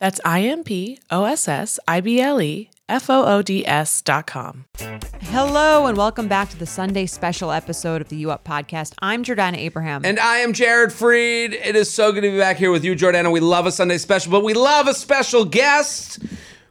That's IMPOSSIBLEFOODS.com. Hello and welcome back to the Sunday special episode of the You Up podcast. I'm Jordana Abraham. And I am Jared Freed. It is so good to be back here with you, Jordana. We love a Sunday special, but we love a special guest,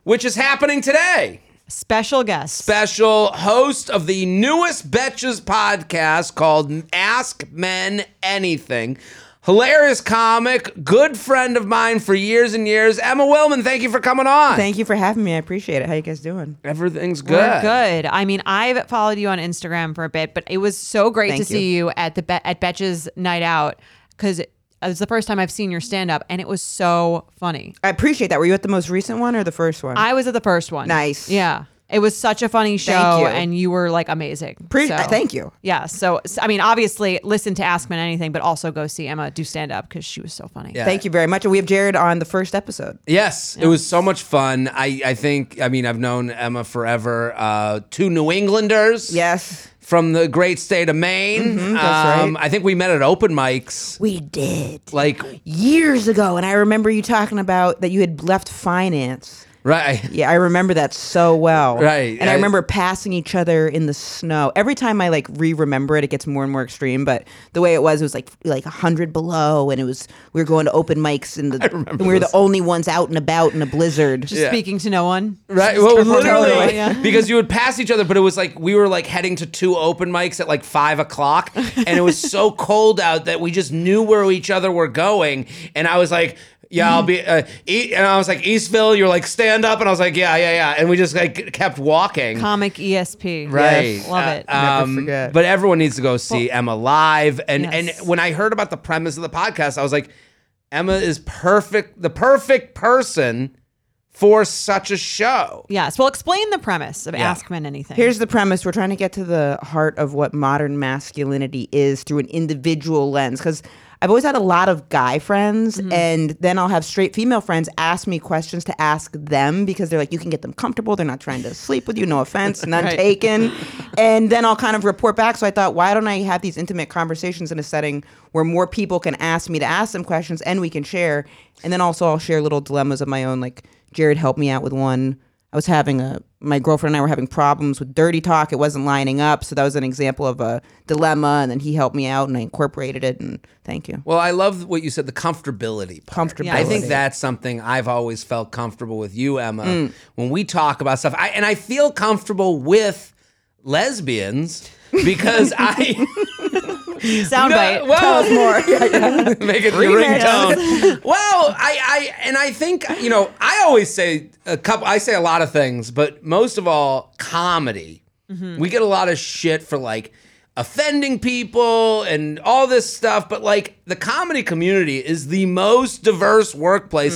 which is happening today. Special guest. Special host of the newest Betches podcast called Ask Men Anything. Hilarious comic, good friend of mine for years and years, Emma Willmann. Thank you for coming on. Thank you for having me. I appreciate it. How you guys doing? Everything's good. We're good. I mean, I've followed you on Instagram for a bit, but it was so great to see you at the Betches night out, because it was the first time I've seen your stand-up, and it was so funny. I appreciate that. Were you at the most recent one or the first one? I was at the first one. Nice. Yeah. It was such a funny show, and you were, like, amazing. Thank you. Yeah. So, I mean, obviously, listen to Ask Men Anything, but also go see Emma do stand-up, because she was so funny. Yeah. Thank you very much. And we have Jared on the first episode. Yes. Yeah. It was so much fun. I think I've known Emma forever. Two New Englanders. Yes. From the great state of Maine. Mm-hmm, that's right. I think we met at open mics. We did. Like years ago. And I remember you talking about that you had left finance. Right. Yeah, I remember that so well. Right. And I remember passing each other in the snow. Every time I like re-remember it, it gets more and more extreme. But the way it was like 100 below, and it was we were going to open mics, and we were the only ones out and about in a blizzard, just speaking to no one. Right. Well, literally, because you would pass each other, but it was like we were like heading to two open mics at like 5 o'clock, and it was so cold out that we just knew where each other were going, and I was like. Yeah, I'll be, and I was like, Eastville, you're like, stand up. And I was like, yeah. And we just like kept walking. Comic ESP. Right. Yes. Love it. Never forget. But everyone needs to go see Emma live. And when I heard about the premise of the podcast, I was like, Emma is perfect, the perfect person for such a show. Yes. Well, explain the premise of Ask Men Anything. Here's the premise. We're trying to get to the heart of what modern masculinity is through an individual lens. Because I've always had a lot of guy friends, and then I'll have straight female friends ask me questions to ask them, because they're like, you can get them comfortable. They're not trying to sleep with you. No offense, none taken. And then I'll kind of report back. So I thought, why don't I have these intimate conversations in a setting where more people can ask me to ask them questions, and we can share. And then also I'll share little dilemmas of my own. Like Jared helped me out with one. I was having my girlfriend and I were having problems with dirty talk. It wasn't lining up. So that was an example of a dilemma. And then he helped me out and I incorporated it. And thank you. Well, I love what you said, the comfortability part. Comfortability. Yeah. I think that's something I've always felt comfortable with you, Emma. When we talk about stuff, I feel comfortable with lesbians because soundbite. Well, tell us more. Make it ringtone. Well, I think, you know, I always say I say a lot of things, but most of all, comedy. Mm-hmm. We get a lot of shit for like offending people and all this stuff, but like the comedy community is the most diverse workplace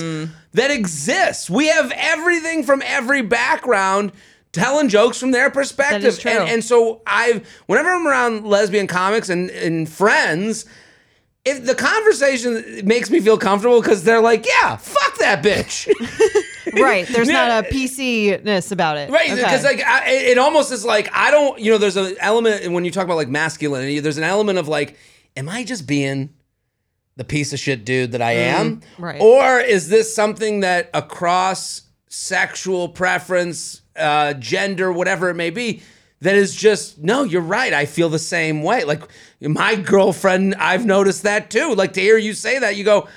that exists. We have everything from every background telling jokes from their perspective. That is true. And so whenever I'm around lesbian comics and friends, if the conversation makes me feel comfortable, because they're like, yeah, fuck that bitch. Right. There's not a PC-ness about it. Right. Because it almost is like, I don't, you know, there's an element when you talk about like masculinity, there's an element of like, am I just being the piece of shit dude that I am? Right. Or is this something that across sexual preference, gender, whatever it may be, that is just, no, you're right, I feel the same way. Like my girlfriend, I've noticed that too. Like to hear you say that, you go,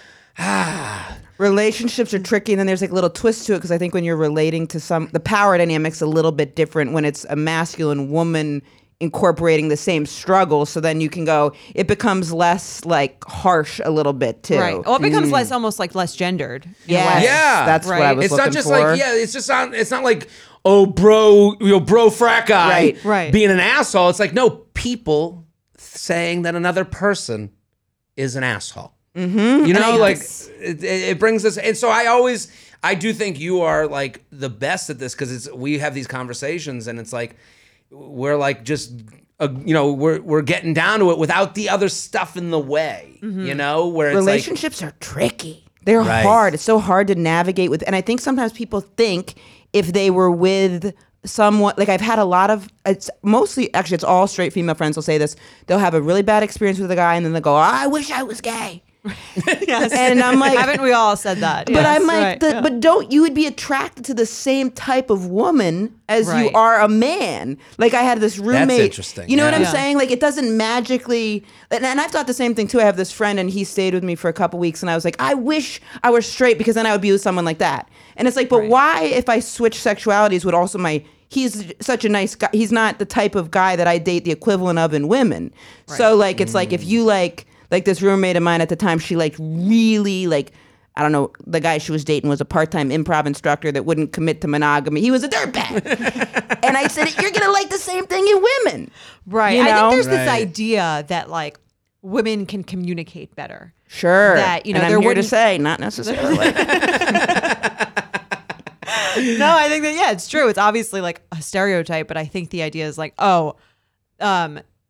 relationships are tricky, and then there's like a little twist to it, because I think when you're relating to the power dynamic's a little bit different when it's a masculine woman incorporating the same struggle. So then you can go, it becomes less like harsh a little bit too. Right. Well, it becomes less, almost like less gendered. Yeah. Yeah. That's right. What I was looking for. It's not just like, yeah, it's just not, it's not like, oh, bro, you know, bro frat guy being an asshole. It's like, no, people saying that another person is an asshole. Mm-hmm. You know, like it brings us. And so I do think you are like the best at this because we have these conversations and it's like, we're like just, you know, we're getting down to it without the other stuff in the way, you know, where it's relationships like, are tricky. They're hard. It's so hard to navigate with. And I think sometimes people think if they were with someone, like I've had a lot of, it's mostly, actually it's all straight female friends will say this. They'll have a really bad experience with a guy and then they'll go, oh, I wish I was gay. Yes. And I'm like, haven't we all said that? But yes, I'm like, but don't you would be attracted to the same type of woman as you are a man? Like I had this roommate. That's interesting. You know what I'm saying? Like it doesn't magically. And I've thought the same thing too. I have this friend, and he stayed with me for a couple weeks, and I was like, I wish I were straight because then I would be with someone like that. And it's like, but why, if I switch sexualities, would also my he's such a nice guy. He's not the type of guy that I date the equivalent of in women. Right. So like, it's like if you like. Like this roommate of mine at the time, she like really like, I don't know, the guy she was dating was a part-time improv instructor that wouldn't commit to monogamy. He was a dirtbag. And I said, you're gonna like the same thing in women. Right. You know? I think there's this idea that like women can communicate better. Sure. That, you know, and I'm here to say, not necessarily. No, I think that, yeah, it's true. It's obviously like a stereotype, but I think the idea is like, oh,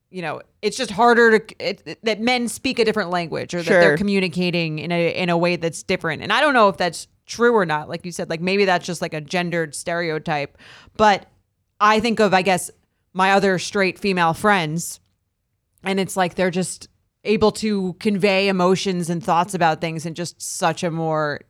you know, it's just harder to that men speak a different language or that they're communicating in a way that's different. And I don't know if that's true or not. Like you said, like maybe that's just like a gendered stereotype. But I think of, I guess, my other straight female friends, and it's like they're just able to convey emotions and thoughts about things in just such a more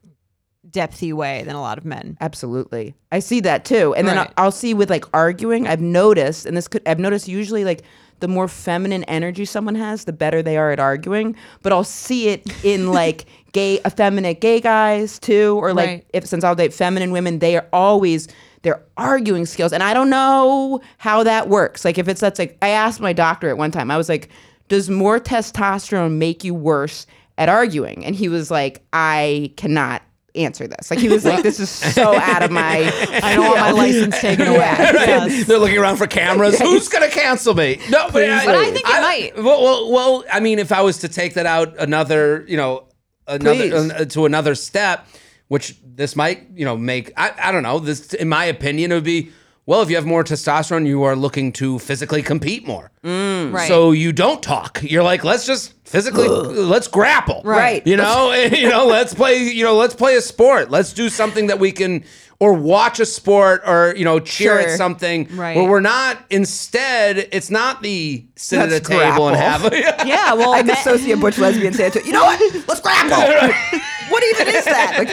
depthy way than a lot of men. Absolutely. I see that too. And then I'll see with like arguing, I've noticed, and I've noticed usually like, the more feminine energy someone has, the better they are at arguing. But I'll see it in like effeminate gay guys too, or like since I'll date feminine women, they are always their arguing skills. And I don't know how that works. Like if that's like, I asked my doctor at one time, I was like, does more testosterone make you worse at arguing? And he was like, I cannot answer this. Like he was like, this is so out of my I don't want my license taken away. Yes. They're looking around for cameras. Who's gonna cancel me? No, but I think it might. Well, I mean, if I was to take that out another step, which this might, you know, make I don't know, this in my opinion it would be, well, if you have more testosterone, you are looking to physically compete more. So you don't talk. You're like, let's just physically, let's grapple. Right. You know, let's play a sport. Let's do something that we can, or watch a sport, or, you know, cheer at something. Right. Where we're not, instead, it's not the sit let's at a grapple. Table and have a. Yeah, well. I dissociate butch lesbian say to, you know what? Let's grapple. What even is that? Like,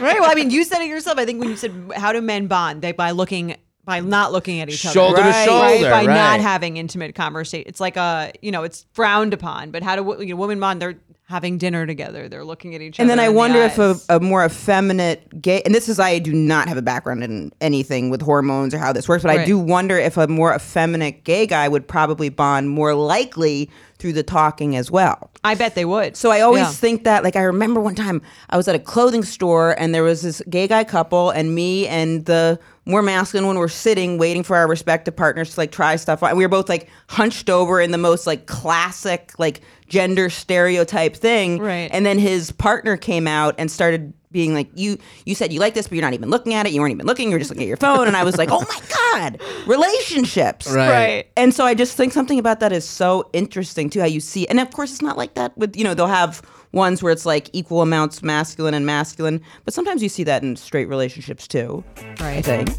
right. Well, I mean, you said it yourself. I think when you said, how do men bond? By not looking at each other. Shoulder to shoulder. By not having intimate conversation. It's like it's frowned upon. But how do women bond? They're having dinner together. They're looking at each other. And then I wonder if a more effeminate gay, and this is, I do not have a background in anything with hormones or how this works, but I do wonder if a more effeminate gay guy would probably bond more likely through the talking as well. I bet they would. So I always think that, like, I remember one time I was at a clothing store and there was this gay guy couple and me and the more masculine one were sitting waiting for our respective partners to like try stuff on. We were both like hunched over in the most like classic, like gender stereotype thing. Right. And then his partner came out and started being like, you said you like this, but you're not even looking at it. You weren't even looking. You're just looking at your phone. And I was like, oh my God, relationships. Right. And so I just think something about that is so interesting too, how you see. And of course, it's not like that with, you know, they'll have ones where it's like equal amounts masculine and masculine. But sometimes you see that in straight relationships too. Right. I think.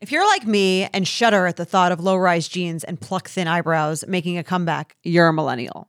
If you're like me and shudder at the thought of low-rise jeans and pluck-thin eyebrows making a comeback, you're a millennial.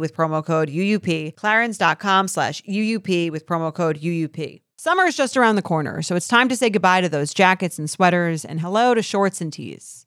with promo code UUP, Clarins.com/UUP with promo code UUP. Summer is just around the corner, so it's time to say goodbye to those jackets and sweaters and hello to shorts and tees.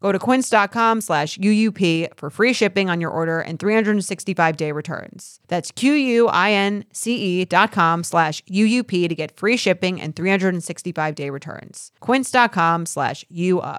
Go to Quince.com/UUP for free shipping on your order and 365-day returns. That's QUINCE.com/UUP to get free shipping and 365-day returns. Quince.com/UUP.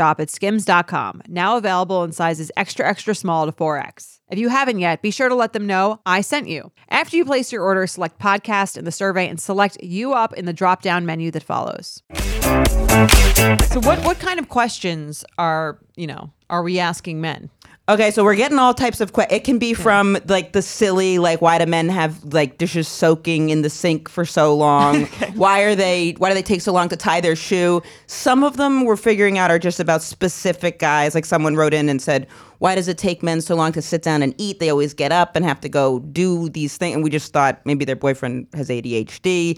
at skims.com, now available in sizes extra, extra small to 4X. If you haven't yet, be sure to let them know I sent you. After you place your order, select podcast in the survey and select you up in the drop-down menu that follows. So what kind of questions are we asking men? Okay, so we're getting all types of questions. It can be from like the silly, like why do men have like dishes soaking in the sink for so long? Why do they take so long to tie their shoe? Some of them we're figuring out are just about specific guys. Like someone wrote in and said, why does it take men so long to sit down and eat? They always get up and have to go do these things. And we just thought maybe their boyfriend has ADHD.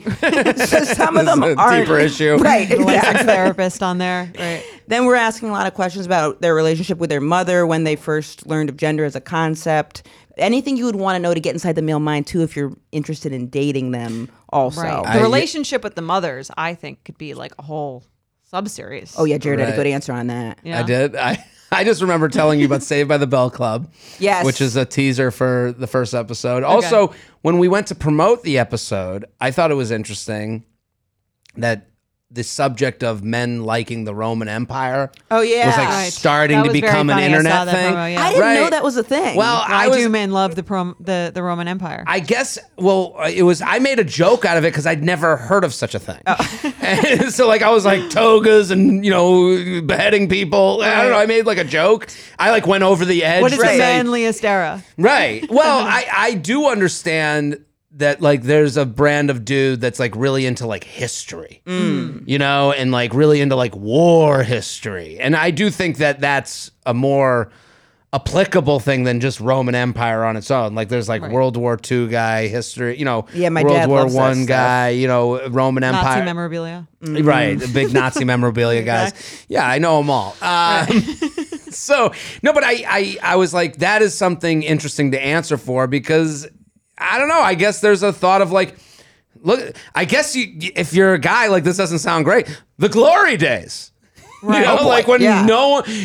So some of them are deeper issue, right? The licensed therapist on there. Right. Then we're asking a lot of questions about their relationship with their mother, when they first learned of gender as a concept. Anything you would want to know to get inside the male mind too, if you're interested in dating them. Also, right. The relationship with the mothers, I think, could be like a whole sub-series. Oh yeah, Jared had a good answer on that. Yeah. I did. I just remember telling you about Saved by the Bell Club, yes, which is a teaser for the first episode. Okay. Also, when we went to promote the episode, I thought it was interesting that the subject of men liking the Roman Empire. Oh yeah, was like starting to become an internet thing. Promo, yeah. I didn't know that was a thing. Well, do men love the Roman Empire? I guess. Well, it was. I made a joke out of it because I'd never heard of such a thing. Oh. And so like I was like togas and beheading people. Right. I don't know. I made like a joke. I like went over the edge. What is the manliest era? Right. Well, I do understand that like there's a brand of dude that's like really into like history, and like really into like war history. And I do think that that's a more applicable thing than just Roman Empire on its own. Like there's like World War II guy history, my World War I guy, Roman Empire. Nazi memorabilia. Mm-hmm. Right. The big Nazi memorabilia guys. Yeah, I know them all. So, no, but I was like, that is something interesting to answer for because I don't know. I guess there's a thought of like, look, I guess if you're a guy, like this doesn't sound great. The glory days. Right.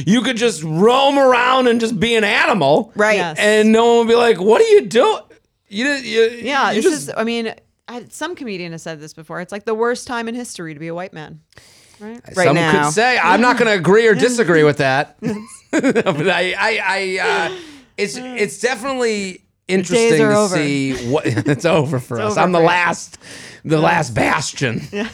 You could just roam around and just be an animal. Right. Yes. And no one would be like, what are you doing? Some comedian has said this before. It's like the worst time in history to be a white man. Right. Some could say, I'm not going to agree or disagree with that. But it's definitely interesting to see what it's over for us. I'm the last bastion. Yeah.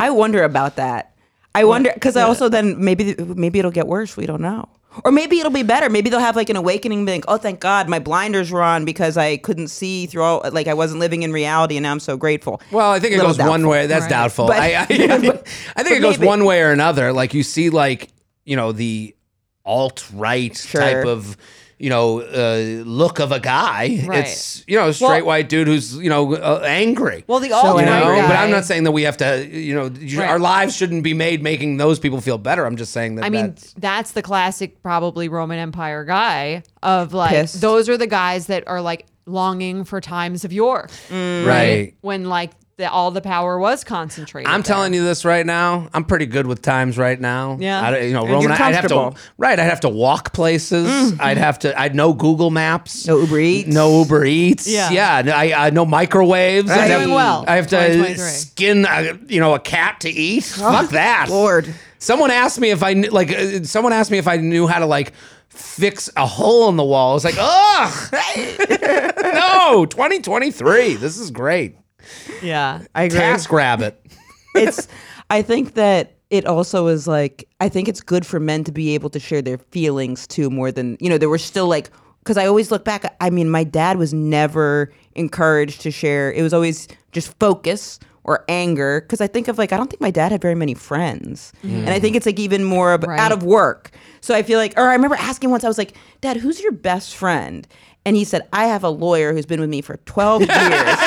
I wonder about that. I wonder because also then maybe it'll get worse. We don't know, or maybe it'll be better. Maybe they'll have like an awakening. Being, oh, thank God, my blinders were on because I couldn't see through. All, like I wasn't living in reality, and now I'm so grateful. Well, I think it goes one way. That's doubtful. But, I think it goes one way or another. Like you see, like the alt-right type of. Look of a guy. Right. It's a straight white dude who's angry. Well, the all guy. But I'm not saying that we have to. Our lives shouldn't be made making those people feel better. I'm just saying that. I mean, that's the classic probably Roman Empire guy of like pissed. Those are the guys that are like longing for times of yore, right? When like all the power was concentrated. I'm telling you this right now. I'm pretty good with times right now. Yeah, Roman. I'd have to walk places. I'd know Google Maps. No Uber Eats. Yeah. I know microwaves. Right. I'm doing well. I have to skin a cat to eat. Oh, fuck that, Lord. Someone asked me if I knew how to like fix a hole in the wall. It's like, oh, no, 2023. This is great. Yeah, I agree. TaskRabbit. I think that it also is like, I think it's good for men to be able to share their feelings too, more than, there were still like, because I always look back, I mean, my dad was never encouraged to share. It was always just focus or anger. Because I think of like, I don't think my dad had very many friends. Mm. And I think it's like even more out of work. So I feel like, or I remember asking once, I was like, Dad, who's your best friend? And he said, I have a lawyer who's been with me for 12 years.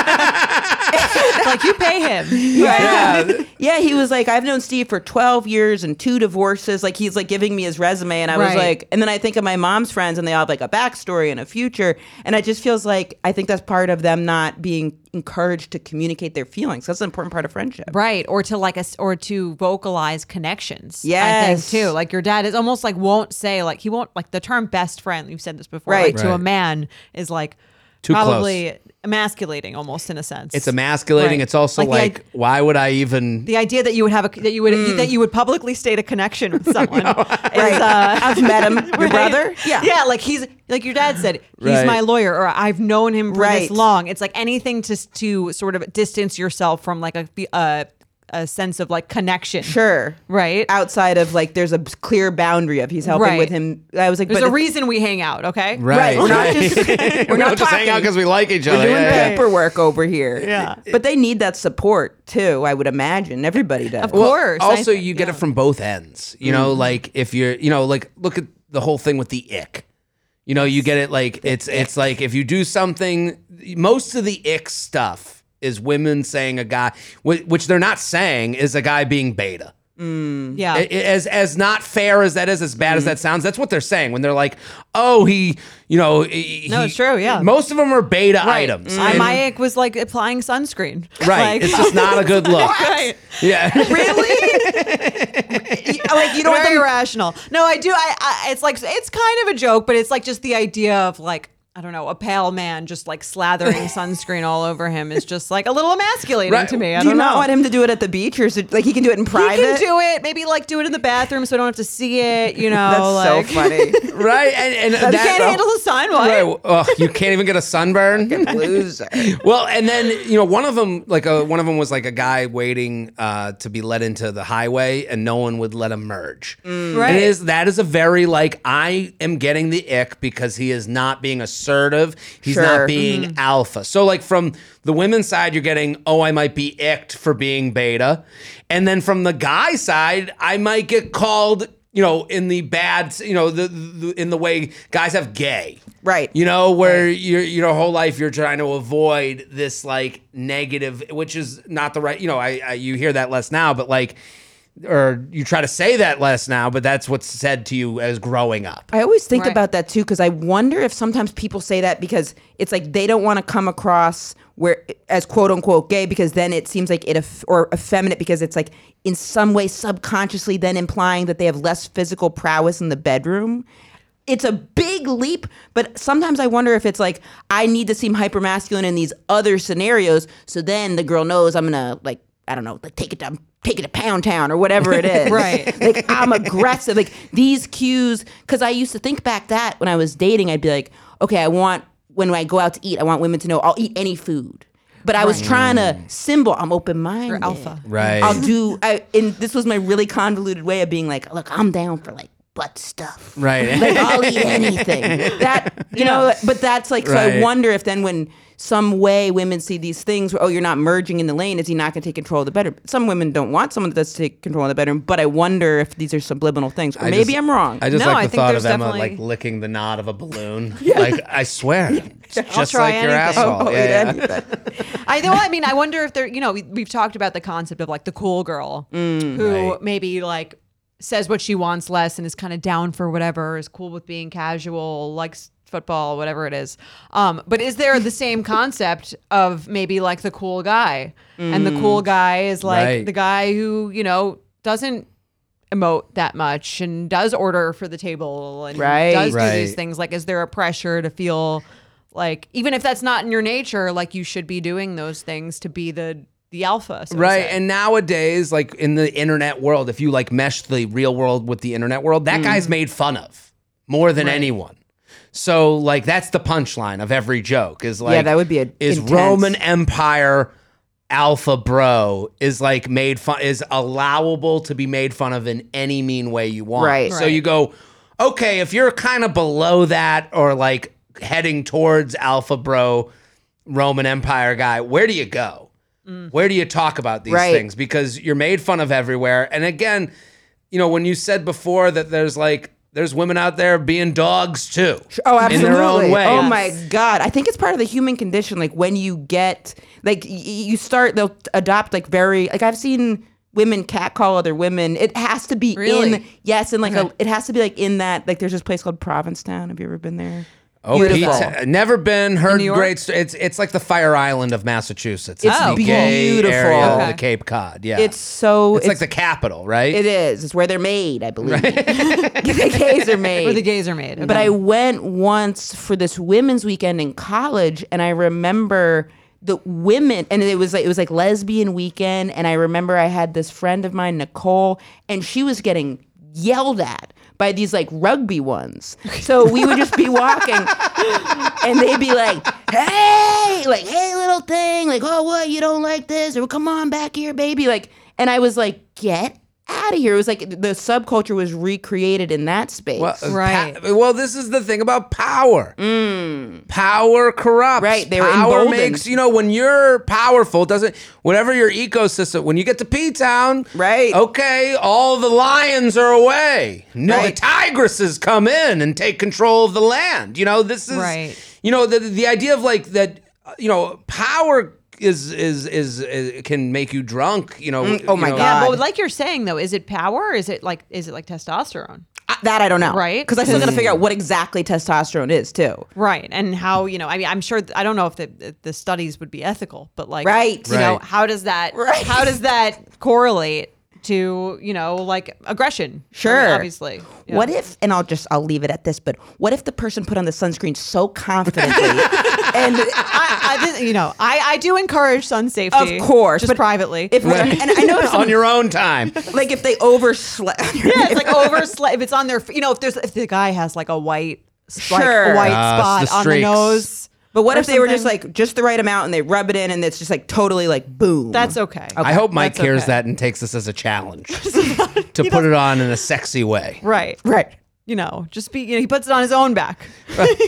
Like you pay him. Yeah. Yeah, he was like, I've known Steve for 12 years and 2 divorces. Like he's like giving me his resume and I was like, and then I think of my mom's friends and they all have like a backstory and a future. And it just feels like, I think that's part of them not being encouraged to communicate their feelings. That's an important part of friendship. Right. Or to or to vocalize connections. Yes. I think too. Like your dad is almost like won't say like, he won't like the term best friend. You've said this before. Right. Like, to a man is like, too probably close. Emasculating almost in a sense. It's emasculating. Right. It's also why would I even? The idea that you would have that you would publicly state a connection with someone. No, I've met him. Your brother? Yeah. Yeah. Like he's like your dad said. He's my lawyer, or I've known him for this long. It's like anything to sort of distance yourself from like a sense of like connection. Sure. Right. Outside of like there's a clear boundary of he's helping with him. I was like, there's a reason we hang out, okay? Right. We're not just hang out because we like each other. We're doing paperwork over here. Yeah. But they need that support too, I would imagine. Everybody does. Of course. Also you get it from both ends. Like if you're like look at the whole thing with the ick. You get it like it's like if you do something, most of the ick stuff is women saying a guy, which they're not saying, is a guy being beta. Mm. Yeah. As not fair as that is, as bad as that sounds, that's what they're saying when they're like, oh, he, it's true. Yeah. Most of them are beta items. My ick was like applying sunscreen. Right. Like, it's just not a good look. Right. Yeah. Really? Like you don't want them irrational. No, I do. It's like, it's kind of a joke, but it's like just the idea of like, I don't know, a pale man just like slathering sunscreen all over him is just like a little emasculating to me. I don't know. Do you not want him to do it at the beach, or like he can do it in private? He can do it. Maybe like do it in the bathroom so I don't have to see it, you know. That's so funny. Right? And you can't handle the sun, right? Oh, you can't even get a sunburn? Loser. Well, and then, you know, one of them was like a guy waiting to be let into the highway and no one would let him merge. Mm. Right. That is a very like, I am getting the ick because he is not being assertive. He's not being alpha. So like from the women's side, you're getting, oh, I might be icked for being beta. And then from the guy side, I might get called, you know, in the bad, you know, in the way guys have gay. Right. You know, where your whole life you're trying to avoid this like negative, which is not the right, you know, I you hear that less now, but like, or you try to say that less now, but that's what's said to you as growing up. I always think about that too, because I wonder if sometimes people say that because it's like they don't want to come across as quote unquote gay, because then it seems like or effeminate, because it's like in some way subconsciously then implying that they have less physical prowess in the bedroom. It's a big leap, but sometimes I wonder if it's like, I need to seem hypermasculine in these other scenarios, so then the girl knows I'm gonna like, I don't know, like take it to Pound Town or whatever it is. Right. Like I'm aggressive. Like these cues, because I used to think back that when I was dating, I'd be like, okay, when I go out to eat, I want women to know I'll eat any food. But I was trying to I'm open-minded. Or alpha. Right. And this was my really convoluted way of being like, look, I'm down for like butt stuff. Right. Like I'll eat anything. That, you know, but that's like, so I wonder if then when some way women see these things where, oh, you're not merging in the lane, is he not going to take control of the bedroom? Some women don't want someone that does take control of the bedroom, but I wonder if these are subliminal things. Or maybe I'm wrong. I just like the thought of Emma like licking the knot of a balloon. Yeah. Like, I swear, just like your asshole. Yeah. I wonder if you know, we've talked about the concept of like the cool girl who maybe like says what she wants less and is kind of down for whatever, is cool with being casual, likes football, whatever it is. But is there the same concept of maybe like the cool guy? And the cool guy is like the guy who, you know, doesn't emote that much and does order for the table and does do these things. Like, is there a pressure to feel like, even if that's not in your nature, like you should be doing those things to be the alpha. So and nowadays, like in the internet world, if you like mesh the real world with the internet world, that guy's made fun of more than anyone. So like that's the punchline of every joke is like, that would be intense. Roman Empire alpha bro is like made fun, is allowable to be made fun of in any mean way you want. Right. So you go, okay, if you're kind of below that or like heading towards alpha bro Roman Empire guy, where do you go? Where do you talk about these things? Because you're made fun of everywhere. And again, you know, when you said before that there's women out there being dogs too. Oh, absolutely. In their own way. Oh my God. I think it's part of the human condition. Like when you get, like you start, they'll adopt like very, like I've seen women catcall other women. It has to be it has to be like in that, like there's this place called Provincetown. Have you ever been there? Oh, never been, heard great. It's like the Fire Island of Massachusetts. It's the beautiful area of the Cape Cod. Yeah, it's like the capital, right? It is. It's where they're made, I believe. Right. The gays are made. Where the gays are made. Okay. But I went once for this women's weekend in college, and I remember the women, and it was like lesbian weekend, and I remember I had this friend of mine, Nicole, and she was getting yelled at by these like rugby ones. So we would just be walking and they'd be like, hey, little thing, like, oh, what, you don't like this? Or come on back here, baby. Like, and I was like, get out of here. It was like the subculture was recreated in that space. Well, this is the thing about power. Power corrupts. Right, they were emboldened. Power makes, you know, when you're powerful, whatever your ecosystem, when you get to P-Town, okay, all the lions are away. No, the tigresses come in and take control of the land. You know, this is, you know, the idea of like that, you know, power is can make you drunk, you know. God. Yeah, but like you're saying though, is it power? Or is it like testosterone? That I don't know. Right. Because I still got to figure out what exactly testosterone is too. Right. And how, you know, I mean, I'm sure, I don't know if the studies would be ethical, but like, you know, how does that correlate to, you know, like aggression. Sure. I mean, obviously. Yeah. What if, and I'll leave it at this, but what if the person put on the sunscreen so confidently? And I do encourage sun safety. Of course. Just privately. And I know on your own time. Like if they overslept. Yeah, it's like overslept. If it's on their, you know, if the guy has like a white, sure, like a white spot on the nose. But what if they were just like, just the right amount and they rub it in and it's just like totally like boom. That's okay. I hope Mike hears that and takes this as a challenge to put it on in a sexy way. Right. Right. You know, just be, you know, he puts it on his own back. Could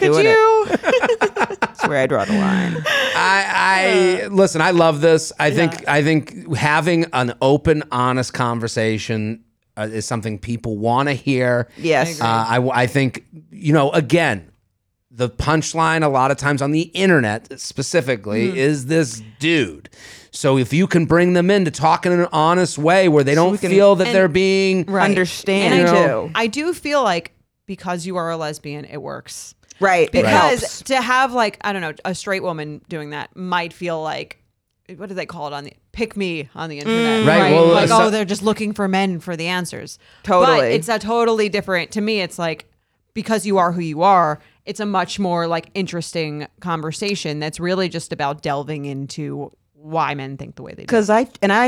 you? That's where I draw the line. I listen, I love this. I think having an open, honest conversation is something people want to hear. Yes. I think, you know, again, the punchline a lot of times on the internet specifically is this dude. So if you can bring them in to talk in an honest way where they don't feel that they're being understanding. I do feel like because you are a lesbian, it works. Right. Because to have like, I don't know, a straight woman doing that might feel like, what do they call it on the pick me on the internet? Right. Well, like, they're just looking for men for the answers. Totally. But it's a totally different, to me, it's like, because you are who you are, it's a much more like interesting conversation that's really just about delving into why men think the way they do. Because I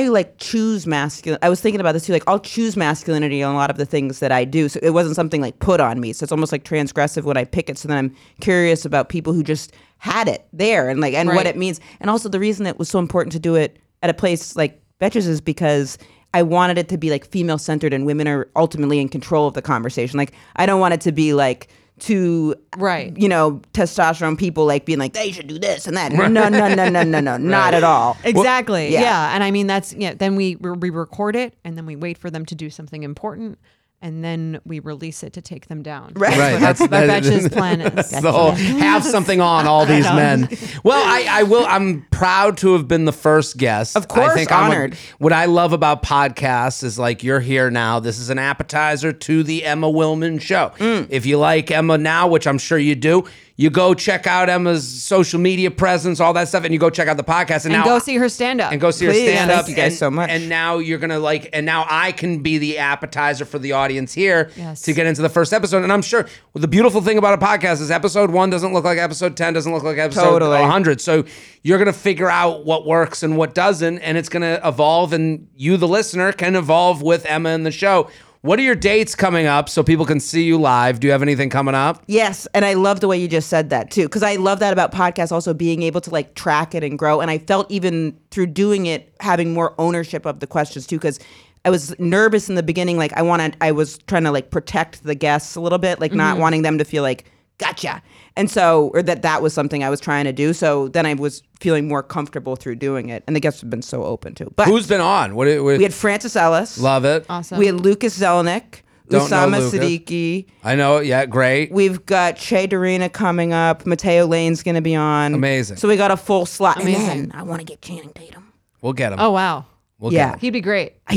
like choose masculine. I was thinking about this too. Like I'll choose masculinity on a lot of the things that I do. So it wasn't something like put on me. So it's almost like transgressive when I pick it. So then I'm curious about people who just had it there and like, and what it means. And also the reason it was so important to do it at a place like Betches is because I wanted it to be like female centered and women are ultimately in control of the conversation. Like I don't want it to be like, to, you know, testosterone people like being like, they should do this and that. No, not at all. Exactly. Well, yeah. And I mean, that's, yeah, then we record it and then we wait for them to do something important and then we release it to take them down. Right. That's Betches' plan is. So have something on all these men. Well, I will. I'm proud to have been the first guest. Of course, I think honored. What I love about podcasts is like you're here now. This is an appetizer to the Emma Willmann show. Mm. If you like Emma now, which I'm sure you do, you go check out Emma's social media presence, all that stuff, and you go check out the podcast. And now, go see her stand-up. And go see her stand-up. Thank you guys so much. And now you're going to like, and now I can be the appetizer for the audience here to get into the first episode. And I'm sure the beautiful thing about a podcast is episode 1 doesn't look like episode 10, doesn't look like episode 100. So you're going to figure out what works and what doesn't, and it's going to evolve, and you, the listener, can evolve with Emma and the show. What are your dates coming up so people can see you live? Do you have anything coming up? Yes, and I love the way you just said that too, because I love that about podcasts also being able to like track it and grow. And I felt even through doing it, having more ownership of the questions too, because I was nervous in the beginning. Like I was trying to like protect the guests a little bit, like not wanting them to feel like, gotcha. And so, or that was something I was trying to do. So then I was feeling more comfortable through doing it. And the guests have been so open to it. But who's been on? We had Francis Ellis. Love it. Awesome. We had Lucas Zelnick. Usama Siddiqui. I know. Yeah, great. We've got Che Darina coming up. Mateo Lane's going to be on. Amazing. So we got a full slot. Amazing. And then I want to get Channing Tatum. We'll get him. Oh, wow. We'll get him. He'd be great. Yeah.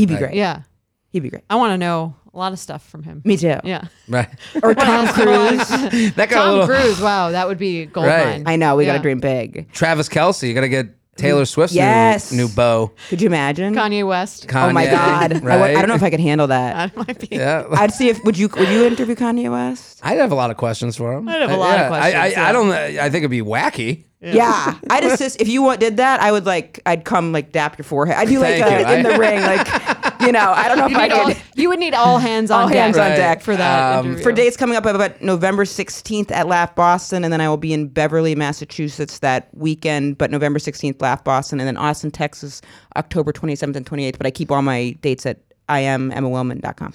He'd be great. I want to know a lot of stuff from him. Me too. Yeah. Right. Or Tom Cruise. Cruise. Wow, that would be gold mine. I know. We got to dream big. Travis Kelce. You got to get Taylor Swift's new beau. Could you imagine? Kanye West. Oh my God. Right? I don't know if I could handle that. That might be. Yeah. I'd see if would you interview Kanye West? I'd have a lot of questions for him. I'd have a lot of questions. I don't. I think it'd be wacky. Yeah. I'd assist if you did that. I would like. I'd come like dap your forehead. I'd do like in the ring like. You know, I don't know if I could. You would need all hands on deck. All hands on deck for that interview. For dates coming up about November 16th at Laugh Boston, and then I will be in Beverly, Massachusetts that weekend, but November 16th, Laugh Boston, and then Austin, Texas, October 27th and 28th, but I keep all my dates at IamEmmaWillmann.com.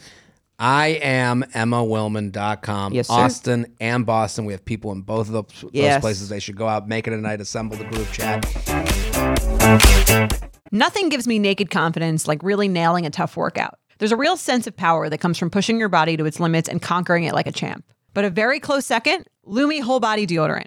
IamEmmaWillmann.com. Yes, sir. Austin and Boston. We have people in both of those places. They should go out, make it a night, assemble the group chat. Nothing gives me naked confidence like really nailing a tough workout. There's a real sense of power that comes from pushing your body to its limits and conquering it like a champ. But a very close second, Lumi Whole Body Deodorant.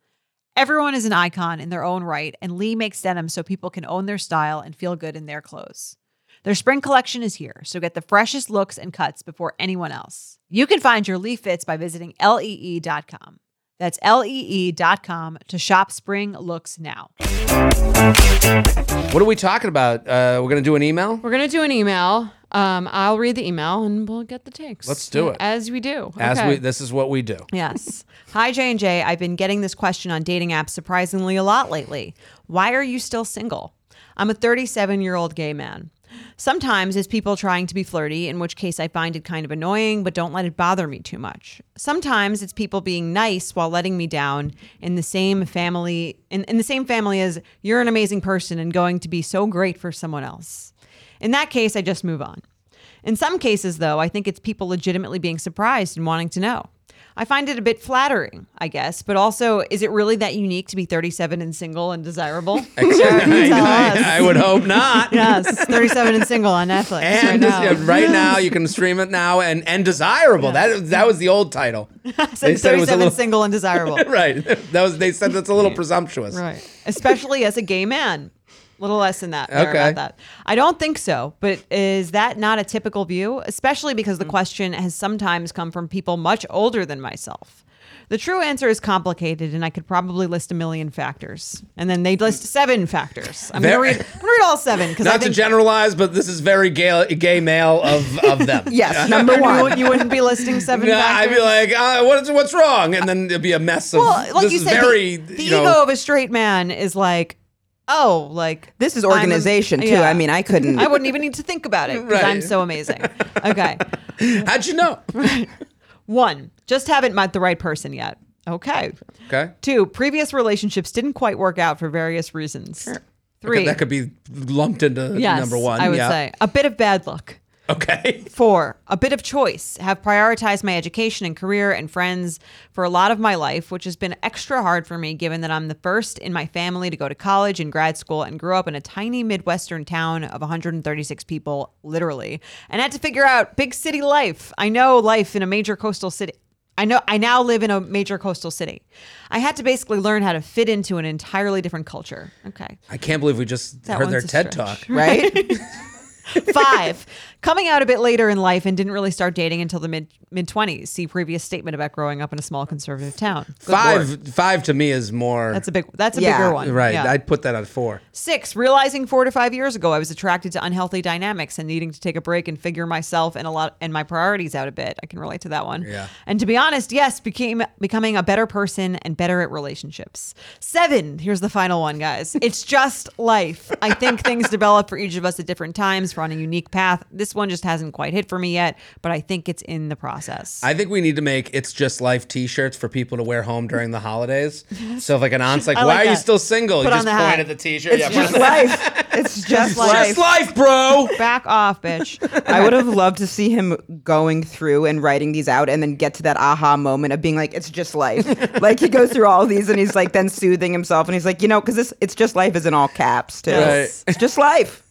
Everyone is an icon in their own right, and Lee makes denim so people can own their style and feel good in their clothes. Their spring collection is here, so get the freshest looks and cuts before anyone else. You can find your Lee fits by visiting lee.com. That's lee.com to shop spring looks now. What are we talking about? We're going to do an email? We're going to do an email. I'll read the email and we'll get the takes. Let's do it. As we do. This is what we do. Yes. Hi, J&J. I've been getting this question on dating apps surprisingly a lot lately. Why are you still single? I'm a 37-year-old gay man. Sometimes it's people trying to be flirty, in which case I find it kind of annoying, but don't let it bother me too much. Sometimes it's people being nice while letting me down in the same family as you're an amazing person and going to be so great for someone else. In that case, I just move on. In some cases, though, I think it's people legitimately being surprised and wanting to know. I find it a bit flattering, I guess, but also, is it really that unique to be 37 and single and desirable? I would hope not. Yes, 37 and single on Netflix. And right now, you can stream it now and desirable. Yeah. That was the old title. They said 37 single and desirable. Right. They said that's a little presumptuous. Right. Especially as a gay man. Little less than that. Okay. About that. I don't think so, but is that not a typical view? Especially because the question has sometimes come from people much older than myself. The true answer is complicated, and I could probably list a million factors. And then they list 7 factors. I'm gonna read all 7. Not to generalize, but this is very gay male of them. Yes, number 1. You wouldn't be listing 7 factors? I'd be like, what's wrong? And then it'd be a mess of... Well, like you said, the ego of a straight man is like, oh, like this is organization too. Yeah. I mean, I couldn't. I wouldn't even need to think about it because I'm so amazing. Okay. How'd you know? 1, just haven't met the right person yet. Okay. Okay. 2, previous relationships didn't quite work out for various reasons. Sure. 3, okay, that could be lumped into number 1. I would say a bit of bad luck. Okay. 4, a bit of choice. Have prioritized my education and career and friends for a lot of my life, which has been extra hard for me given that I'm the first in my family to go to college and grad school and grew up in a tiny Midwestern town of 136 people, literally, and had to figure out big city life. I know life in a major coastal city. I now live in a major coastal city. I had to basically learn how to fit into an entirely different culture. Okay. I can't believe we just heard their TED Talk. Right? 5, coming out a bit later in life and didn't really start dating until the mid-20s. See previous statement about growing up in a small conservative town. Good 5 word. 5 to me is more. That's a bigger one. Right. Yeah. I'd put that on 4. 6, realizing 4 to 5 years ago I was attracted to unhealthy dynamics and needing to take a break and figure myself and my priorities out a bit. I can relate to that one. Yeah. And to be honest, yes, becoming a better person and better at relationships. 7, here's the final one, guys. It's just life. I think things develop for each of us at different times for on a unique path. This one just hasn't quite hit for me yet, but I think it's in the process. I think we need to make It's Just Life t-shirts for people to wear home during the holidays. So if like an aunt's like, why are you still single? You just point at the t-shirt. It's just life. It's just life. It's just life, bro. Back off, bitch. I would have loved to see him going through and writing these out and then get to that aha moment of being like, it's just life. Like he goes through all these and he's like then soothing himself and he's like, because this It's Just Life is in all caps too. Right. It's just life.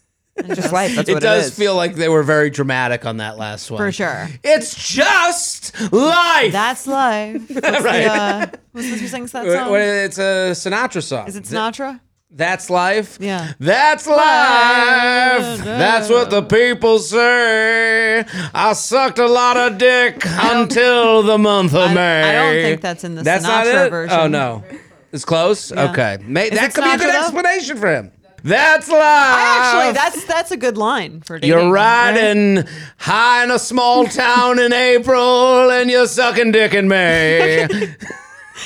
Just life. That's what it does is. Feel like they were very dramatic on that last one. For sure. It's just life. That's life. That's right. What's this you sing that song? It's a Sinatra song. Is it Sinatra? That's life. Yeah. That's life. That's what the people say. I sucked a lot of dick until the month of May. I don't think that's in the Sinatra version. Oh, no. It's close? Yeah. Okay. That could be a good explanation for him. That's life. That's a good line for dating. You're riding high in a small town in April, and you're sucking dick in May.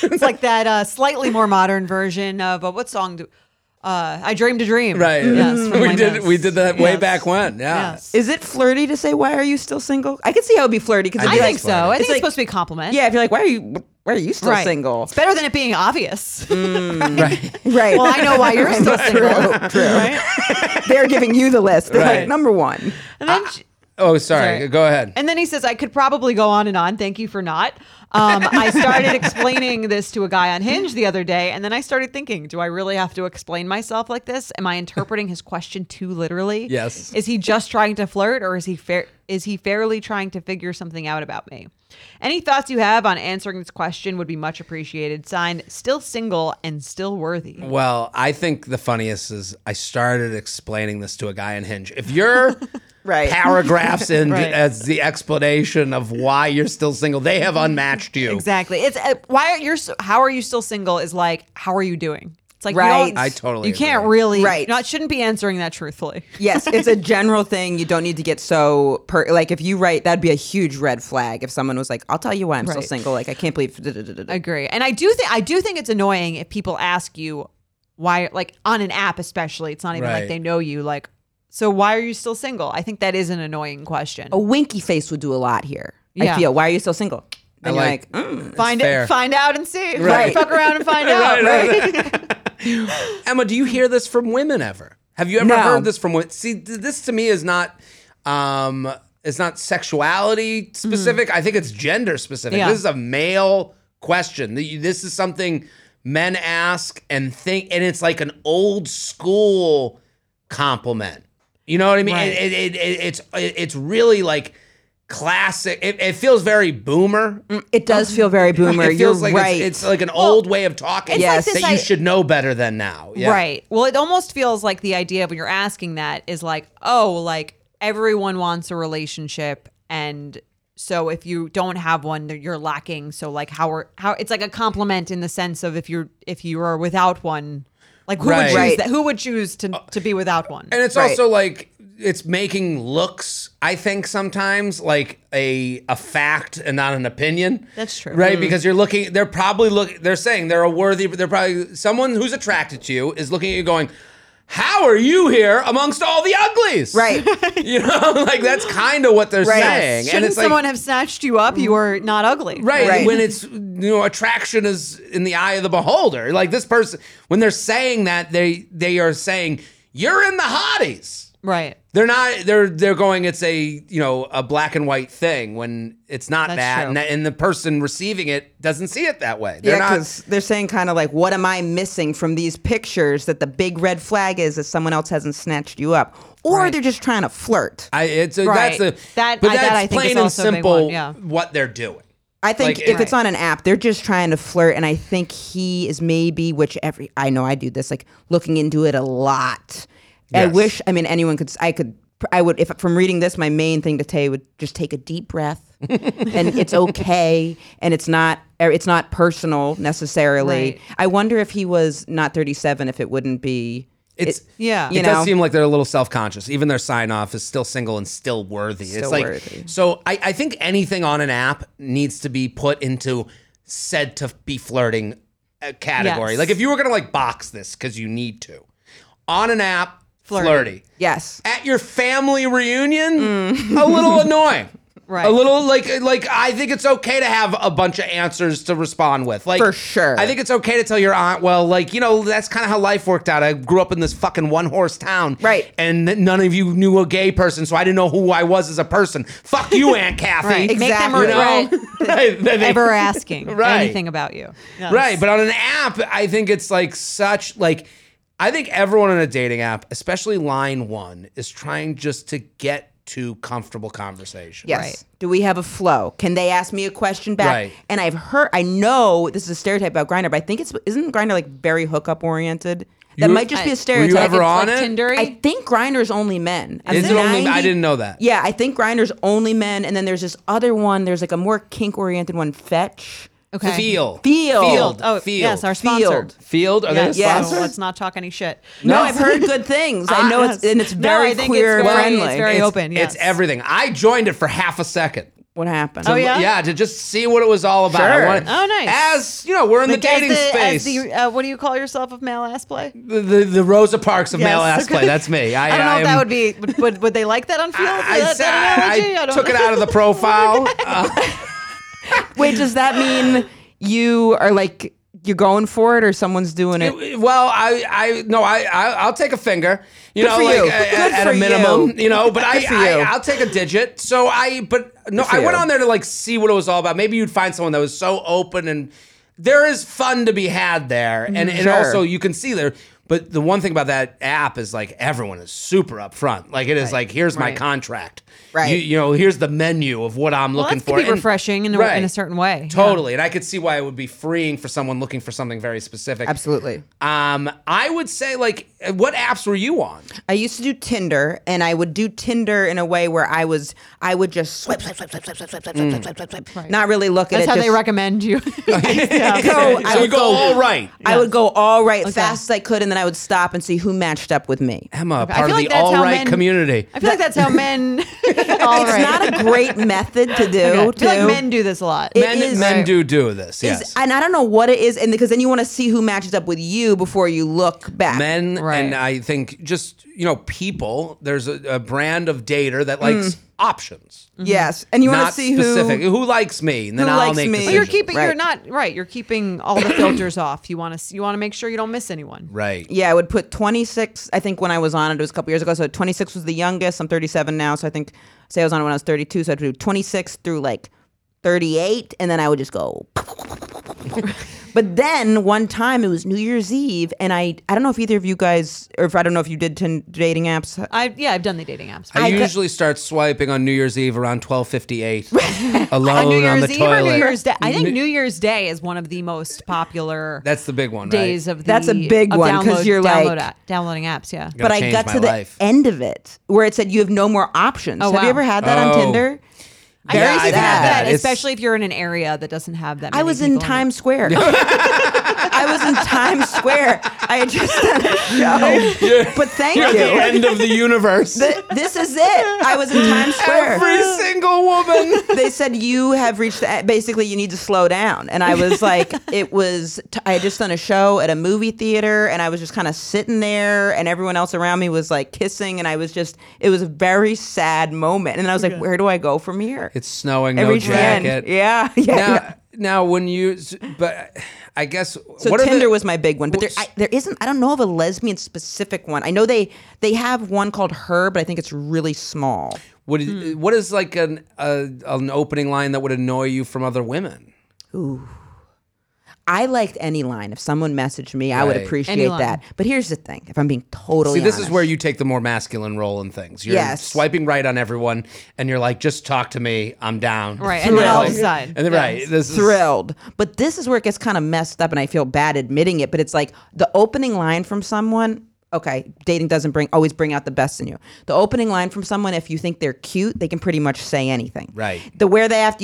It's like that slightly more modern version of what song? I Dreamed a Dream. Right. Yes, we did that way back when. Yeah. Yes. Is it flirty to say why are you still single? I could see how it'd be flirty because I think so. I think it's supposed to be a compliment. Yeah. If you're like, why are you still single? It's better than it being obvious. Right. Well, I know why you're still single. True. Right? They're giving you the list. They're like, number 1. And then sorry. Go ahead. And then he says, I could probably go on and on. Thank you for not. I started explaining this to a guy on Hinge the other day. And then I started thinking, do I really have to explain myself like this? Am I interpreting his question too literally? Yes. Is he just trying to flirt or is he fairly trying to figure something out about me? Any thoughts you have on answering this question would be much appreciated. Signed, still single and still worthy. Well, I think the funniest is I started explaining this to a guy on Hinge. If you're paragraphs in as the explanation of why you're still single, they have unmatched you. Exactly. It's how are you still single is like, how are you doing? It's like, you can't really, it shouldn't be answering that truthfully. Yes, it's a general thing. You don't need to get so, if you write, that'd be a huge red flag if someone was like, I'll tell you why I'm still single. Like, I can't believe. Agree. And I do think it's annoying if people ask you why, like on an app especially, it's not even like they know you, like, so why are you still single? I think that is an annoying question. A winky face would do a lot here. Yeah. I feel, why are you still single? And you're like, find out and see. Right. Fuck around and find out. Right. Emma, do you hear this from women ever? Have you ever heard this from women? See, this to me is not it's not sexuality specific. I think it's gender specific. Yeah. This is a male question. This is something men ask and think, and it's like an old school compliment. You know what I mean? Right. It's really like classic. It feels very boomer. It does feel very boomer. It feels it's like an old way of talking that you should know better than now. Yeah. Right. Well, it almost feels like the idea of when you're asking that is like, oh, like everyone wants a relationship. And so if you don't have one, you're lacking. So like how it's like a compliment in the sense of if you are without one, like who would choose that? Who would choose to be without one? And it's also like, it's making looks, I think, sometimes like a fact and not an opinion. That's true. Right? Mm. Because you're looking, they're probably looking, they're saying they're probably someone who's attracted to you is looking at you going, how are you here amongst all the uglies? Right. You know, like that's kind of what they're saying. Shouldn't and it's someone like, have snatched you up? You were not ugly. Right. When it's, you know, attraction is in the eye of the beholder. Like this person, when they're saying that, they are saying, you're in the hotties. Right. They're not, they're going, it's a, you know, a black and white thing when it's not that and the person receiving it doesn't see it that way. They're because they're saying kind of like, what am I missing from these pictures that the big red flag is that someone else hasn't snatched you up? Or they're just trying to flirt. That's plain and simple what they're doing. I think like, if it's on an app, they're just trying to flirt. And I think he is maybe, I know I do this, like looking into it a lot. Yes. I would, if from reading this, my main thing to say would just take a deep breath and it's okay. And it's not personal necessarily. Right. I wonder if he was not 37, if it wouldn't be. It does seem like they're a little self-conscious. Even their sign-off is still single and still worthy. So I think anything on an app needs to be put into said to be flirting category. Yes. Like if you were going to like box this because you need to. On an app, flirty. Yes. At your family reunion, a little annoying. Right. A little like I think it's okay to have a bunch of answers to respond with. Like for sure. I think it's okay to tell your aunt, well, like, you know, that's kind of how life worked out. I grew up in this fucking one-horse town. Right. And none of you knew a gay person, so I didn't know who I was as a person. Fuck you, Aunt Kathy. Right. Exactly. You know? Right. Never asking anything about you. Yes. Right. But on an app, I think it's like such like I think everyone on a dating app, especially line one, is trying just to get to comfortable conversation. Yes. Right. Do we have a flow? Can they ask me a question back? Right. And I know this is a stereotype about Grindr, but I think isn't Grindr like very hookup oriented? That might just be a stereotype. Were you ever on like it? Tinder-y? I think Grindr's only men. I didn't know that. Yeah, I think Grindr's only men, and then there's this other one. There's like a more kink oriented one, Fetch. Okay. Field. Oh, Field. Yes, our sponsored. Field. Are they sponsored? Let's not talk any shit. No, I've heard good things. I know it's very queer friendly. It's very open. Yes. It's everything. I joined it for half a second. What happened? Oh, yeah? Yeah, to just see what it was all about. Sure. Nice. As, you know, we're in the dating space. What do you call yourself of male ass play? The Rosa Parks of male ass play. That's me. I don't know if that would be, would they like that on Field? I took it out of the profile. Wait, does that mean you are like you're going for it, or someone's doing it? Well, I'll take a finger, you know, like at a minimum, you know. But I'll take a digit. I went on there to like see what it was all about. Maybe you'd find someone that was so open, and there is fun to be had there, and it also you can see there. But the one thing about that app is like everyone is super upfront. Like it is like here's my contract. Right. You know, here's the menu of what I'm looking for. It's refreshing in a certain way. Totally. Yeah. And I could see why it would be freeing for someone looking for something very specific. Absolutely. I would say like what apps were you on? I used to do Tinder, and I would do Tinder in a way where I would just swipe. Right. Not really look at it. That's how they recommend you. Yeah. I would go all right fast as I could, and then I would stop and see who matched up with me. Emma, part of the all-right community. I feel like that's how men... It's not a great method to do. Okay. I feel like men do this a lot. Men do this, yes. And I don't know what it is, and because then you want to see who matches up with you before you look back. And I think just, you know, people, there's a brand of dater that likes... options. Mm-hmm. Yes. And you want to see who likes me, and then I'll make decisions. Well, you're keeping all the filters off. You want to make sure you don't miss anyone. Right. Yeah, I would put 26. I think when I was on it was a couple years ago, so 26 was the youngest. I'm 37 now, so I think say I was on it when I was 32, so I'd do 26 through like 38, and then I would just go. But then one time it was New Year's Eve, and I don't know if either of you guys, or if I don't know if you did dating apps. I've done the dating apps. I usually start swiping on New Year's Eve around 12:58, alone on the toilet. New Year's Day. I think New Year's Day is one of the most popular. That's the big one. Days of the that's a big one because you're like downloading apps. Yeah, but I got to the end of it where it said you have no more options. Oh, have you ever had that on Tinder? I've had that, especially if you're in an area that doesn't have that many people in Times Square. I was in Times Square. I had just done a show. But thank you. You're the end of the universe. This is it. I was in Times Square. Every single woman. They said, you have reached the end. Basically, you need to slow down. And I was like, I had just done a show at a movie theater, and I was just kind of sitting there, and everyone else around me was like kissing, and I was just, it was a very sad moment. And I was like, where do I go from here? It's snowing, no jacket. Yeah. Yeah. Now, when you, but I guess so. Tinder was my big one, but there isn't. I don't know of a lesbian specific one. I know they have one called Her, but I think it's really small. What is like an opening line that would annoy you from other women? Ooh, I liked any line. If someone messaged me, I would appreciate that. But here's the thing: if I'm being totally honest, is where you take the more masculine role in things. You're swiping right on everyone, and you're like, "Just talk to me. I'm down." Right, and then all side, and then thrilled. But this is where it gets kind of messed up, and I feel bad admitting it. But it's like the opening line from someone. Okay, dating doesn't always bring out the best in you. The opening line from someone, if you think they're cute, they can pretty much say anything. Right. You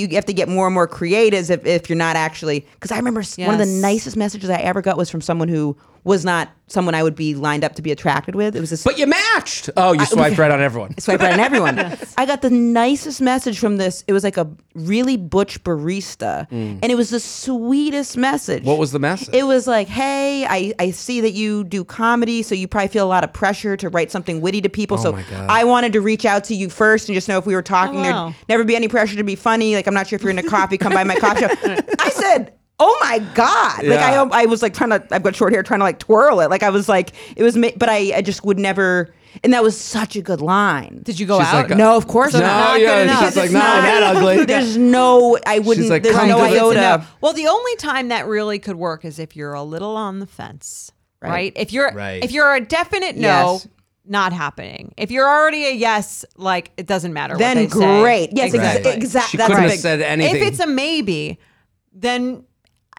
have to get more and more creative if you're not actually, because I remember one of the nicest messages I ever got was from someone who was not someone I would be lined up to be attracted with. It was this. But you matched. Oh, you swiped right on everyone. I swiped right on everyone. Yes. I got the nicest message from this. It was like a really butch barista, and it was the sweetest message. What was the message? It was like, hey, I see that you do comedy, so you probably feel a lot of pressure to write something witty to people. Oh, so I wanted to reach out to you first and just know if we were talking. Oh, wow. There'd never be any pressure to be funny. Like, I'm not sure if you're into coffee. Come by my coffee shop. I said, oh my God. Yeah. Like I was like I've got short hair, trying to like twirl it. Like I was like, it was, but I just would never. And that was such a good line. Did you go out? Like, no, of course not. She's like, not that ugly. There's no, I wouldn't, like, there's no iota. Well, the only time that really could work is if you're a little on the fence, right? If you're a definite no. Yes. Not happening. If you're already a yes, like it doesn't matter then what they say. Then great. Yes, exactly. She couldn't have said anything. If it's a maybe, then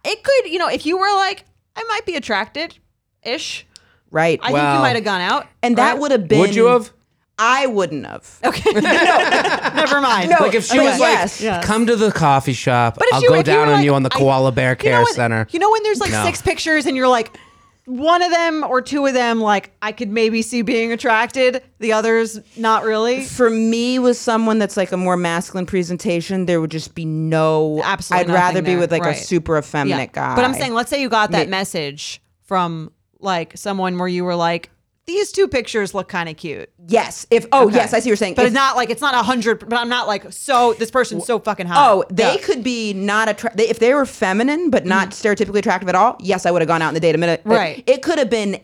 it could, if you were like, I might be attracted-ish. Right. I think you might have gone out. And that would have been. Would you have? I wouldn't have. Okay. No. Never mind. No. Like if she was like, come to the coffee shop, I'll go down on you on the Koala Bear Care Center. You know when there's like six pictures and you're like, one of them or two of them, like I could maybe see being attracted. The others, not really. For me, with someone that's like a more masculine presentation, there would just be no. Absolutely, I'd rather be with like a super effeminate guy. But I'm saying, let's say you got that message from like someone where you were like, these two pictures look kind of cute. Yes. Yes, I see what you're saying. But it's not like, it's not 100, but I'm not like, so this person's so fucking hot. Oh, they could be not attractive. If they were feminine, but not stereotypically attractive at all, yes, I would have gone out in the date a minute. Right. It could have been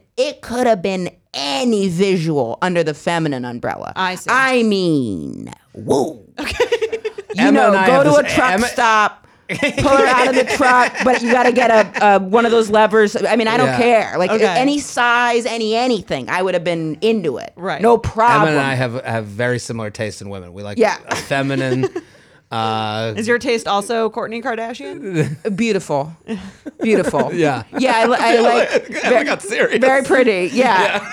any visual under the feminine umbrella. I see. I mean, whoa. Okay. Go to a truck stop. Pull her out of the truck, but you got to get a one of those levers. I mean, I don't care. Like any size, anything, I would have been into it. Right, no problem. Emma and I have very similar taste in women. We like a feminine. Is your taste also Kourtney Kardashian? Beautiful. Yeah. I like. I got serious. Very pretty. Yeah.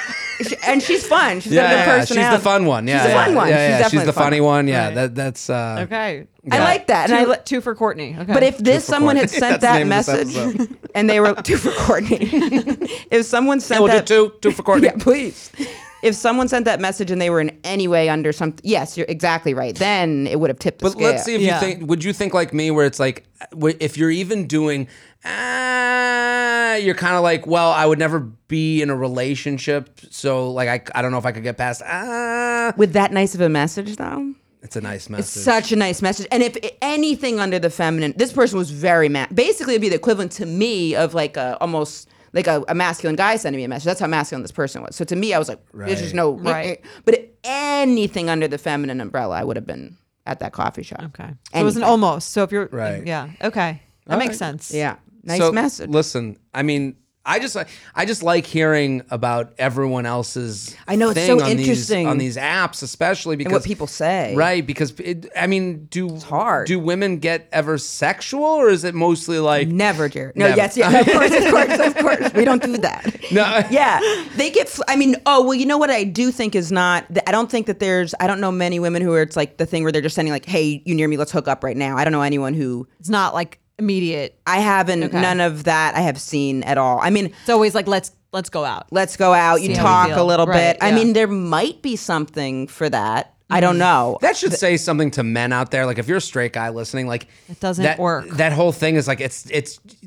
And she's fun. She's got a good personality. She's the fun one. Yeah, she's the fun one. She's the funny one. Yeah, right. That's okay. Yeah. I like that. And two for Kourtney. Okay. But if someone had sent that message, and they were two for Kourtney, if someone sent two for Kourtney, yeah, please. If someone sent that message and they were in any way under something, yes, you're exactly right. Then it would have tipped the scale. But let's see if you think. Would you think like me, where it's like, if you're even doing, you're kind of like, well, I would never be in a relationship, so like I don't know if I could get past with that nice of a message though. It's a nice message. It's such a nice message. And if anything under the feminine, this person was very mad. Basically, it'd be the equivalent to me of like almost like a masculine guy sending me a message. That's how masculine this person was. So to me, I was like, there's just no right. But if anything under the feminine umbrella, I would have been at that coffee shop. Okay, so it was an almost. So if you're okay, that makes sense. Yeah, nice message. Listen, I mean. I just like hearing about everyone else's. I know it's so interesting on these apps, especially because and what people say, right? Because it's hard. Do women get ever sexual, or is it mostly like never, Jared? No, never. Yes, of course, we don't do that. No, they get. I mean, you know what I do think is not. I don't think that there's. I don't know many women who are. It's like the thing where they're just sending like, "Hey, you near me? Let's hook up right now." I don't know anyone who. It's not like. immediate. I haven't. Okay. None of that I have seen at all. I mean, it's always like let's go out. Let's go out. You talk a little bit. Yeah. I mean, there might be something for that. I don't know. That should say something to men out there. Like if you're a straight guy listening, like it doesn't work. That whole thing is like it's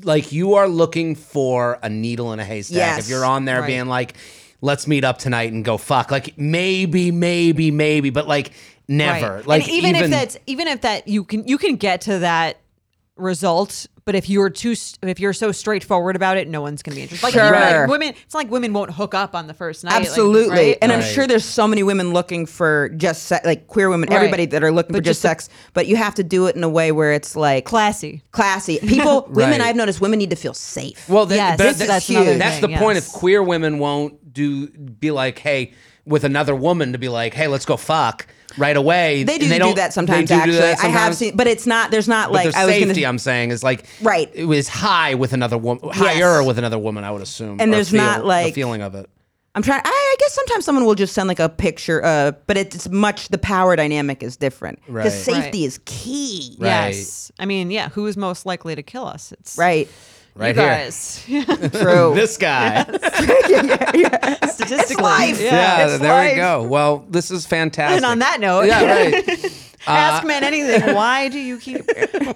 like you are looking for a needle in a haystack. Yes. If you're on there being like, let's meet up tonight and go fuck. Like maybe, but like never. Right. Like and even if that you can get to that result. But if you're so straightforward about it, no one's gonna be interested. Like, sure. Like women, it's like women won't hook up on the first night. Absolutely, like, right? And I'm sure there's so many women looking for just sex, like queer women, everybody that are looking for just sex. But you have to do it in a way where it's like classy. People, women, I've noticed women need to feel safe. Well, that's huge. That's the point. If queer women won't be like, hey, with another woman to be like, hey, let's go fuck. Right away, they do that sometimes. I have seen, but it's not. There's not like I'm saying is like it was high with another woman, higher with another woman. I would assume, and there's not like the feeling of it. I'm trying. I guess sometimes someone will just send like a picture, but it's much. The power dynamic is different. Right. The safety is key. Right. Yes, I mean, who is most likely to kill us? It's right you guys. Here. True. This guy. Statistically. It's life. There we go. Well, this is fantastic. And on that note. Yeah, Ask Men Anything. Why do you keep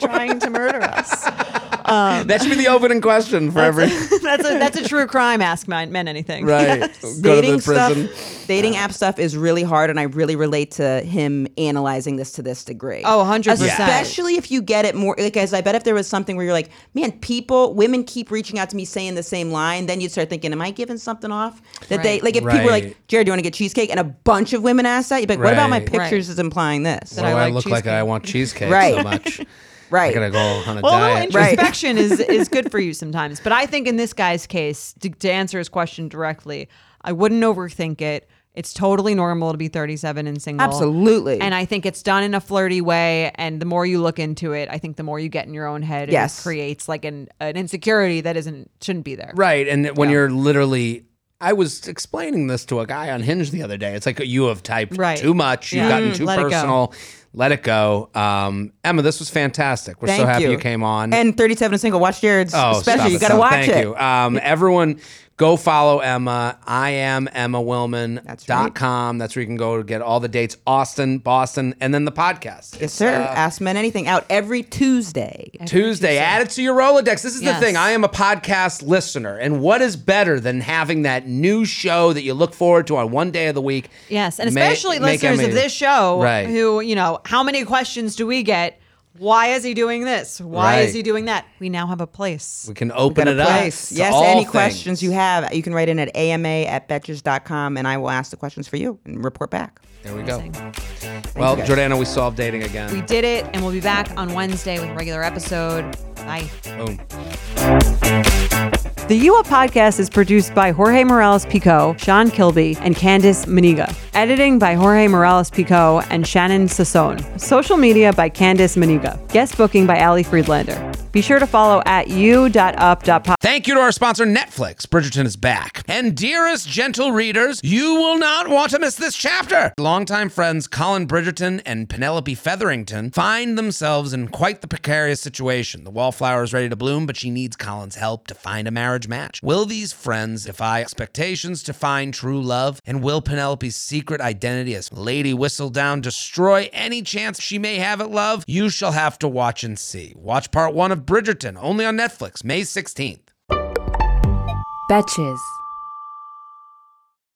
trying to murder us? That should be the opening question for that's a true crime. Ask Men Anything. Right. Yes. Go dating to the prison. Dating app stuff is really hard, and I really relate to him analyzing this degree. Oh, 100%. Especially if you get it more, like, guys, I bet if there was something where you're like, man, women keep reaching out to me saying the same line, then you'd start thinking, am I giving something off? That they like if people were like, Jared, do you want to get cheesecake? And a bunch of women asked that, you'd be like, what about my pictures is implying this? That I look cheesecake. Like I want cheesecake so much. I gotta go on a diet. Well, introspection is good for you sometimes. But I think in this guy's case, to answer his question directly, I wouldn't overthink it. It's totally normal to be 37 and single. Absolutely. And I think it's done in a flirty way. And the more you look into it, I think the more you get in your own head. It creates like an insecurity that shouldn't be there. Right. And when you're literally... I was explaining this to a guy on Hinge the other day. It's like you have typed too much. You've gotten too personal. Let it go. Emma, this was fantastic. We're so happy you came on. And 37 and Single. Watch Jared's special. You got to watch it. Thank you. Everyone, go follow Emma. I am EmmaWillmann.com. That's where you can go to get all the dates. Austin, Boston, and then the podcast. Yes, sir. Ask Men Anything. Out every Tuesday. Add it to your Rolodex. This is the thing. I am a podcast listener. And what is better than having that new show that you look forward to on one day of the week? Yes, and especially listeners of this show who, you know, how many questions do we get? Why is he doing this? Why is he doing that? We now have a place. We can open it up. Yes, any questions you have, you can write in at ama@betches.com and I will ask the questions for you and report back. There we go. Well, Jordana, we solved dating again. We did it, and we'll be back on Wednesday with a regular episode. Bye. Boom. The You Up podcast is produced by Jorge Morales-Pico, Sean Kilby, and Candice Maniga. Editing by Jorge Morales-Pico and Shannon Sassone. Social media by Candice Maniga. Guest booking by Ali Friedlander. Be sure to follow at you.up.pod. Thank you to our sponsor, Netflix. Bridgerton is back. And dearest gentle readers, you will not want to miss this chapter. Longtime friends Colin Bridgerton and Penelope Featherington find themselves in quite the precarious situation. The wallflower is ready to bloom, but she needs Colin's help to find a marriage match. Will these friends defy expectations to find true love? And will Penelope's secret identity as Lady Whistledown destroy any chance she may have at love? You shall have to watch and see. Watch part 1 of Bridgerton, only on Netflix, May 16th. Betches.